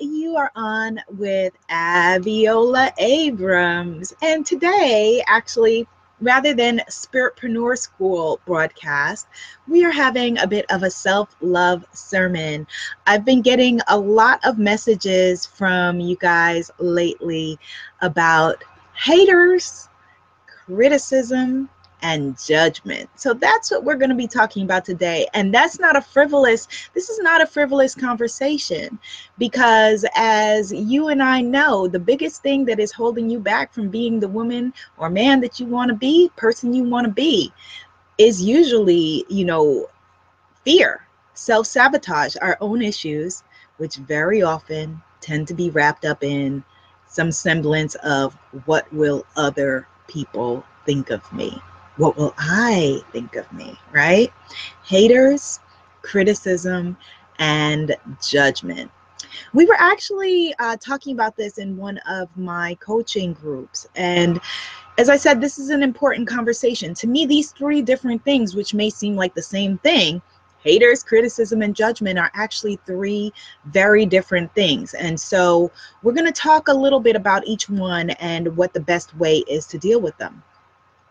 You are on with Aviola Abrams, and today, actually, rather than Spiritpreneur School broadcast, we are having a bit of a self-love sermon. I've been getting a lot of messages from you guys lately about haters, criticism, and judgment. So that's what we're going to be talking about today. And that's not a frivolous, this is not a frivolous conversation, because as you and I know, the biggest thing that is holding you back from being the woman or man that you want to be, person you want to be, is usually, fear, self-sabotage, our own issues, which very often tend to be wrapped up in some semblance of what will other people think of me. What will I think of me, right? Haters, criticism, and judgment. We were actually talking about this in one of my coaching groups. And as I said, this is an important conversation. To me, these three different things, which may seem like the same thing, haters, criticism, and judgment, are actually three very different things. And so we're going to talk a little bit about each one and what the best way is to deal with them.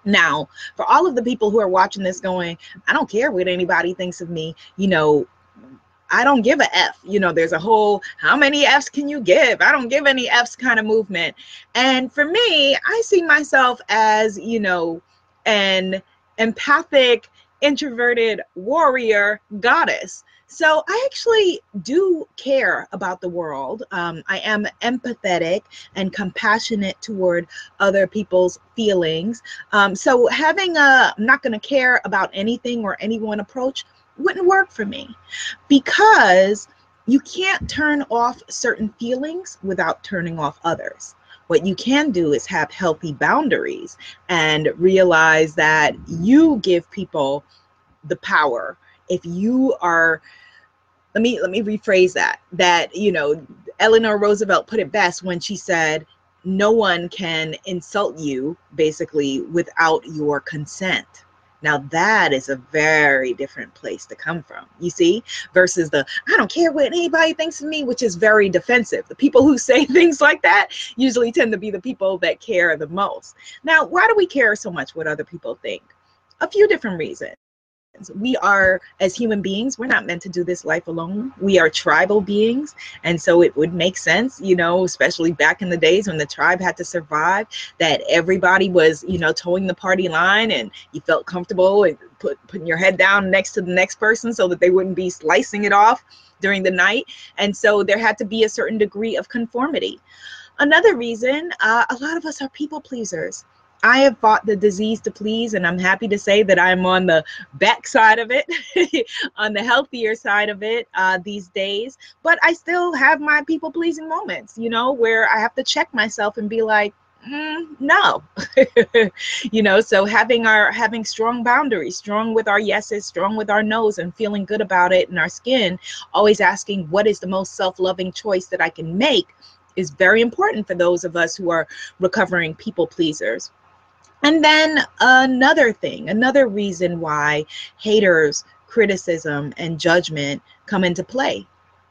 Now, for all of the people who are watching this going, I don't care what anybody thinks of me, I don't give a F. There's a whole, how many Fs can you give? I don't give any Fs kind of movement. And for me, I see myself as, an empathic, introverted warrior goddess. So I actually do care about the world. I am empathetic and compassionate toward other people's feelings. So having a I'm not going to care about anything or anyone approach wouldn't work for me, because you can't turn off certain feelings without turning off others. What you can do is have healthy boundaries and realize that you give people the power. If you are, let me rephrase that, Eleanor Roosevelt put it best when she said, no one can insult you basically without your consent. Now that is a very different place to come from, you see, versus the, I don't care what anybody thinks of me, which is very defensive. The people who say things like that usually tend to be the people that care the most. Now, why do we care so much what other people think? A few different reasons. We are, as human beings, we're not meant to do this life alone. We are tribal beings. And so it would make sense, especially back in the days when the tribe had to survive, that everybody was, towing the party line, and you felt comfortable and putting your head down next to the next person so that they wouldn't be slicing it off during the night. And so there had to be a certain degree of conformity. Another reason, a lot of us are people pleasers. I have fought the disease to please, and I'm happy to say that I'm on the back side of it, on the healthier side of it these days. But I still have my people pleasing moments, where I have to check myself and be like, no, so having strong boundaries, strong with our yeses, strong with our no's, and feeling good about it in our skin, always asking what is the most self-loving choice that I can make, is very important for those of us who are recovering people pleasers. And then another reason why haters, criticism, and judgment come into play.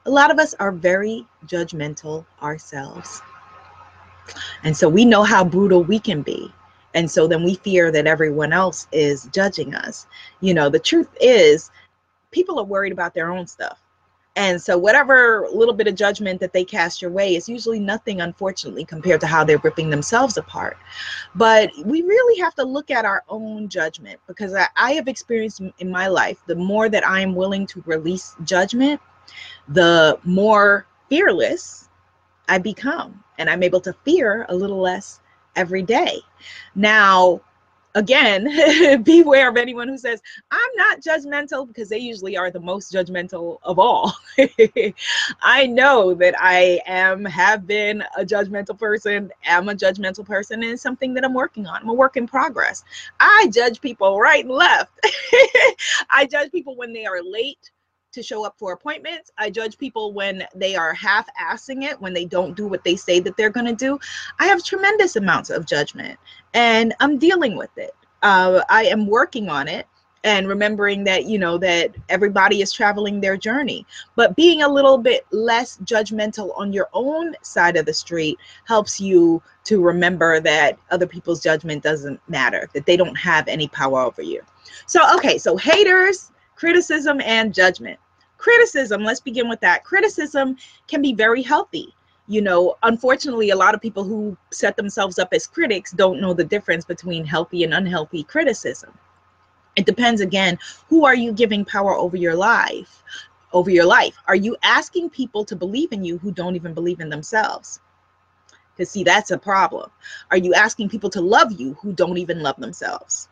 A lot of us are very judgmental ourselves. And so we know how brutal we can be. And so then we fear that everyone else is judging us. The truth is, people are worried about their own stuff. And so whatever little bit of judgment that they cast your way is usually nothing, unfortunately, compared to how they're ripping themselves apart. But we really have to look at our own judgment, because I have experienced in my life, the more that I am willing to release judgment, the more fearless I become. And I'm able to fear a little less every day. Now, again, beware of anyone who says, I'm not judgmental, because they usually are the most judgmental of all. I know that I have been a judgmental person, am a judgmental person, and it's something that I'm working on. I'm a work in progress. I judge people right and left. I judge people when they are late to show up for appointments. I judge people when they are half-assing it, when they don't do what they say that they're going to do. I have tremendous amounts of judgment, and I'm dealing with it. I am working on it. and remembering that, you know, that everybody is traveling their journey. But being a little bit less judgmental on your own side of the street helps you to remember that other people's judgment doesn't matter, that they don't have any power over you. So, okay, so haters, criticism, and judgment. Criticism, let's begin with that. Criticism can be very healthy. You know, unfortunately, a lot of people who set themselves up as critics don't know the difference between healthy and unhealthy criticism. It depends, again, who are you giving power over your life? Are you asking people to believe in you who don't even believe in themselves? Because, see, that's a problem. Are you asking people to love you who don't even love themselves?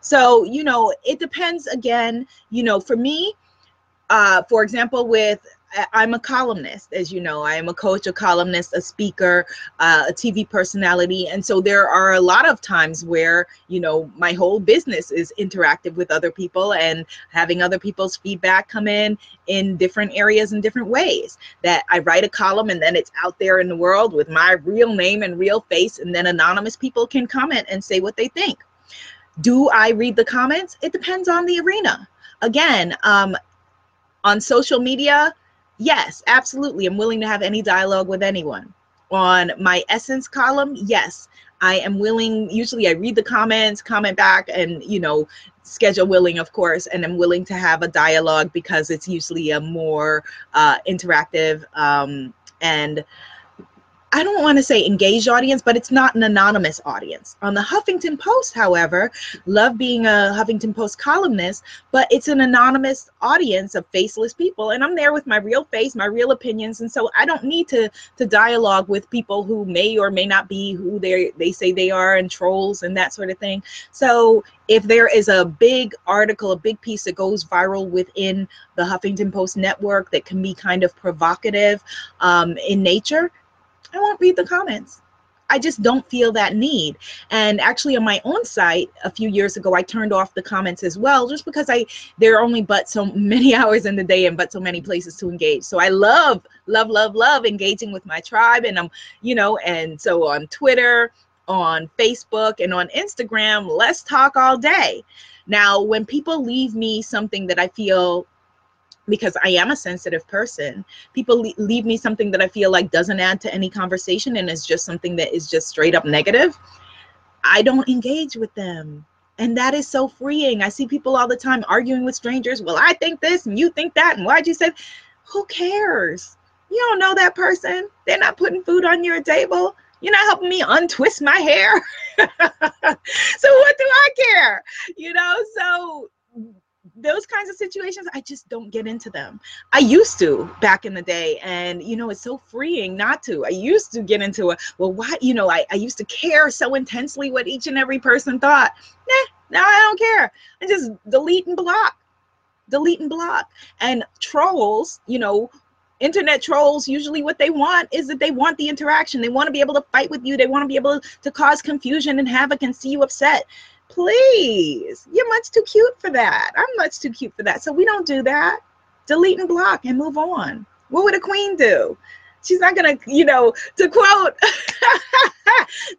So, you know, it depends, again, you know, for me, for example, with I'm a columnist, as you know. I am a coach, a columnist, a speaker, a TV personality. And so there are a lot of times where, you know, my whole business is interactive with other people and having other people's feedback come in different areas in different ways. That I write a column and then it's out there in the world with my real name and real face, and then anonymous people can comment and say what they think. Do I read the comments? It depends on the arena. Again, on social media, yes, absolutely. I'm willing to have any dialogue with anyone. On my Essence column, yes, I am willing. Usually I read the comments, comment back, and, you know, schedule willing, of course, and I'm willing to have a dialogue because it's usually a more interactive and I don't want to say engaged audience, but it's not an anonymous audience. On the Huffington Post, however, love being a Huffington Post columnist, but it's an anonymous audience of faceless people. And I'm there with my real face, my real opinions. And so I don't need to dialogue with people who may or may not be who they say they are, and trolls and that sort of thing. So if there is a big article, a big piece that goes viral within the Huffington Post network that can be kind of provocative in nature, I won't read the comments. I just don't feel that need. And actually on my own site a few years ago, I turned off the comments as well, just because there are only but so many hours in the day and but so many places to engage. So I love, love, love, love engaging with my tribe. And I'm, you know, and so on Twitter, on Facebook, and on Instagram, let's talk all day. Now, when people leave me something that I feel, because I am a sensitive person, people leave me something that I feel like doesn't add to any conversation and is just something that is just straight up negative, I don't engage with them. And that is so freeing. I see people all the time arguing with strangers. Well, I think this and you think that, and why'd you say, who cares? You don't know that person. They're not putting food on your table. You're not helping me untwist my hair. So what do I care? You know, so those kinds of situations, I just don't get into them. I used to back in the day, and, you know, it's so freeing not to. I used to get into a, well, why, you know, I used to care so intensely what each and every person thought. Nah, I don't care. I just delete and block, delete and block. And trolls, you know, internet trolls, usually what they want is that they want the interaction. They want to be able to fight with you. They want to be able to cause confusion and havoc and see you upset. Please, you're much too cute for that. I'm much too cute for that. So we don't do that. Delete and block and move on. What would a queen do? She's not gonna, you know, to quote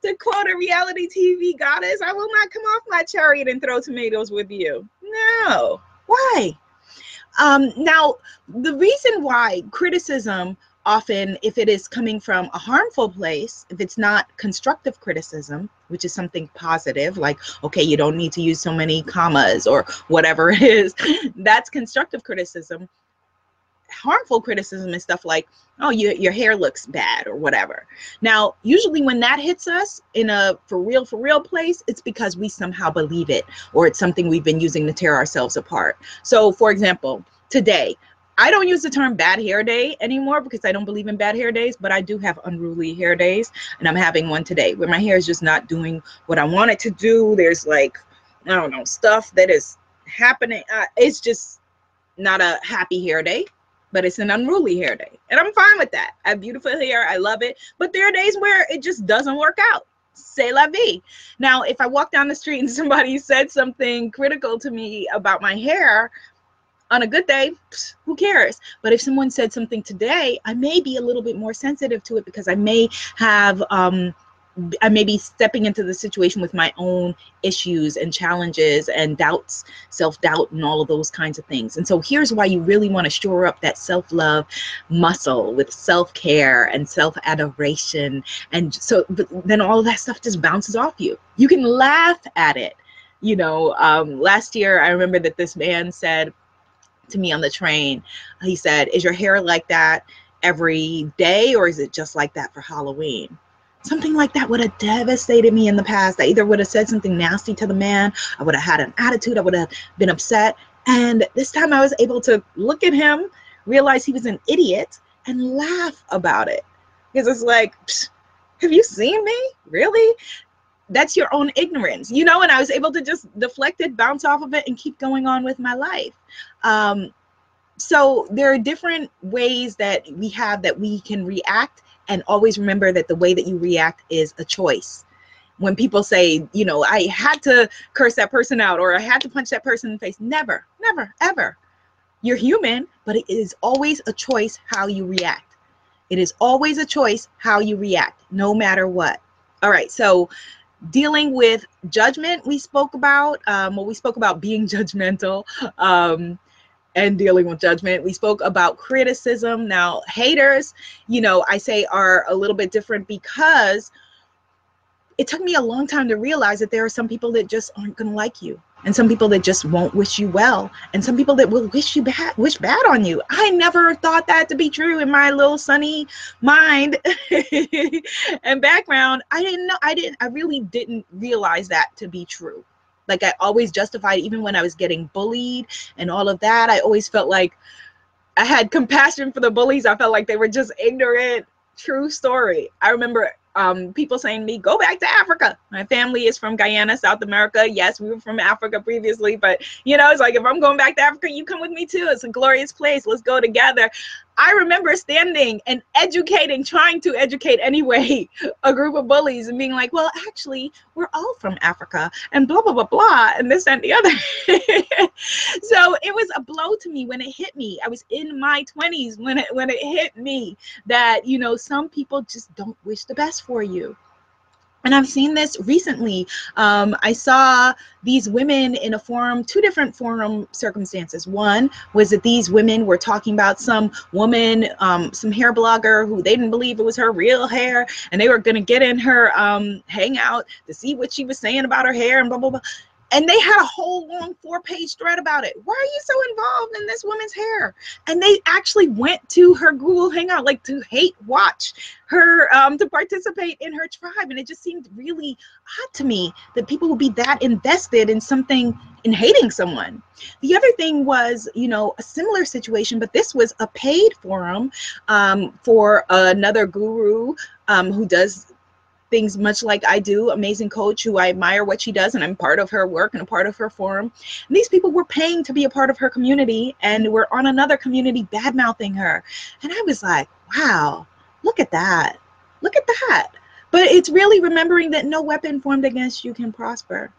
a reality TV goddess, I will not come off my chariot and throw tomatoes with you. No. Why? Now, the reason why criticism, often, if it is coming from a harmful place, if it's not constructive criticism, which is something positive, like, okay, you don't need to use so many commas or whatever it is, that's constructive criticism. Harmful criticism is stuff like, oh, your hair looks bad or whatever. Now, usually when that hits us in a for real place, it's because we somehow believe it, or it's something we've been using to tear ourselves apart. So, for example, today, I don't use the term bad hair day anymore because I don't believe in bad hair days, but I do have unruly hair days, and I'm having one today where my hair is just not doing what I want it to do. There's, like, I don't know, stuff that is happening. It's just not a happy hair day, but it's an unruly hair day, and I'm fine with that. I have beautiful hair. I love it, but there are days where it just doesn't work out. C'est la vie. Now, if I walk down the street and somebody said something critical to me about my hair, on a good day, who cares? But if someone said something today, I may be a little bit more sensitive to it because I may have I may be stepping into the situation with my own issues and challenges and doubts, self-doubt, and all of those kinds of things. And so here's why you really want to shore up that self-love muscle with self-care and self-adoration. And so but then all of that stuff just bounces off you. You can laugh at it. You know, last year, I remember that this man said to me on the train, he said, "Is your hair like that every day, or is it just like that for Halloween?" Something like that would have devastated me in the past. I either would have said something nasty to the man, I would have had an attitude, I would have been upset. And this time I was able to look at him, realize he was an idiot, and laugh about it. Because it's like, have you seen me? Really? That's your own ignorance, you know? And I was able to just deflect it, bounce off of it, and keep going on with my life. So there are different ways that we have that we can react. And always remember that the way that you react is a choice. When people say, you know, I had to curse that person out, or I had to punch that person in the face. Never, never, ever. You're human, but it is always a choice how you react. It is always a choice how you react, no matter what. All right, so dealing with judgment, we spoke about. Well, we spoke about being judgmental. And dealing with judgment. We spoke about criticism. Now, haters, you know, I say are a little bit different because it took me a long time to realize that there are some people that just aren't gonna like you, and some people that just won't wish you well, and some people that will wish you bad, wish bad on you. I never thought that to be true in my little sunny mind and background. I really didn't realize that to be true. Like, I always justified, even when I was getting bullied and all of that, I always felt like I had compassion for the bullies. I felt like they were just ignorant. True story. I remember people saying to me, "Go back to Africa." My family is from Guyana, South America. Yes, we were from Africa previously, but you know, it's like, if I'm going back to Africa, you come with me too. It's a glorious place. Let's go together. I remember standing and trying to educate anyway, a group of bullies, and being like, "Well, actually, we're all from Africa," and blah, blah, blah, blah, and this and the other. So it was a blow to me when it hit me. I was in my 20s when it hit me that, you know, some people just don't wish the best for you. And I've seen this recently. I saw these women in a forum, two different forum circumstances. One was that these women were talking about some woman, some hair blogger who they didn't believe it was her real hair, and they were going to get in her hangout to see what she was saying about her hair and blah, blah, blah. And they had a whole long 4-page thread about it. Why are you so involved in this woman's hair? And they actually went to her Google Hangout, like to hate watch her, to participate in her tribe. And it just seemed really odd to me that people would be that invested in something, in hating someone. The other thing was, you know, a similar situation, but this was a paid forum for another guru who does things much like I do, amazing coach who I admire what she does, and I'm part of her work and a part of her forum. And these people were paying to be a part of her community, and were on another community bad-mouthing her. And I was like, wow, look at that. Look at that. But it's really remembering that no weapon formed against you can prosper.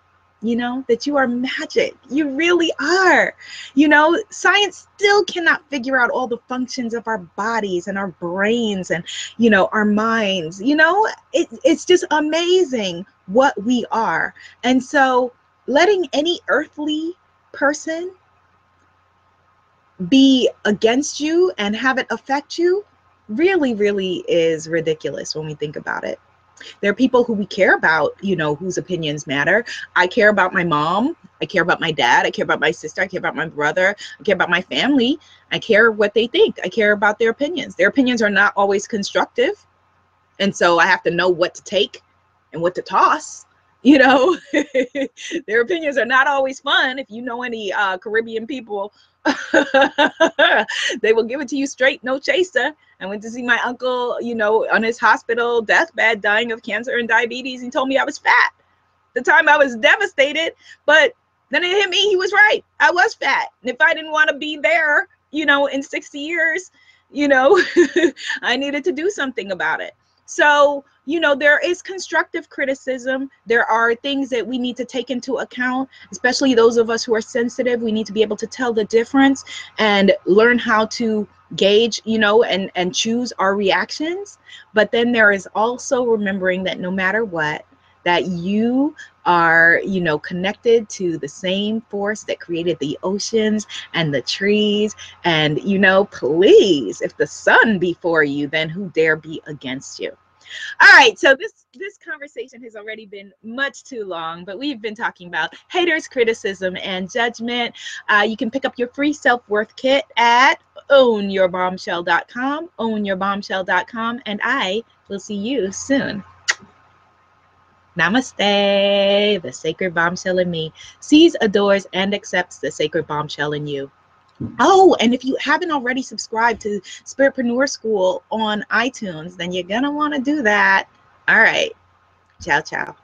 You know, that you are magic. You really are. You know, science still cannot figure out all the functions of our bodies and our brains and, you know, our minds. You know, it's just amazing what we are. And so letting any earthly person be against you and have it affect you really, really is ridiculous when we think about it. There are people who we care about, you know, whose opinions matter. I care about my mom. I care about my dad. I care about my sister. I care about my brother. I care about my family. I care what they think. I care about their opinions. Their opinions are not always constructive. And so I have to know what to take and what to toss. You know, their opinions are not always fun. If you know any Caribbean people, they will give it to you straight, no chaser. I went to see my uncle, you know, on his hospital deathbed, dying of cancer and diabetes. He told me I was fat. At the time I was devastated, but then it hit me. He was right. I was fat. And if I didn't want to be there, you know, in 60 years, you know, I needed to do something about it. So, you know, there is constructive criticism. There are things that we need to take into account, especially those of us who are sensitive. We need to be able to tell the difference and learn how to gauge, you know, and choose our reactions. But then there is also remembering that no matter what, that you are, you know, connected to the same force that created the oceans and the trees. And, you know, please, if the sun be for you, then who dare be against you? All right, so this conversation has already been much too long, but we've been talking about haters, criticism, and judgment. You can pick up your free self-worth kit at ownyourbombshell.com, ownyourbombshell.com, and I will see you soon. Namaste. The sacred bombshell in me sees, adores, and accepts the sacred bombshell in you. Oh, and if you haven't already subscribed to Spiritpreneur School on iTunes, then you're going to want to do that. All right. Ciao, ciao.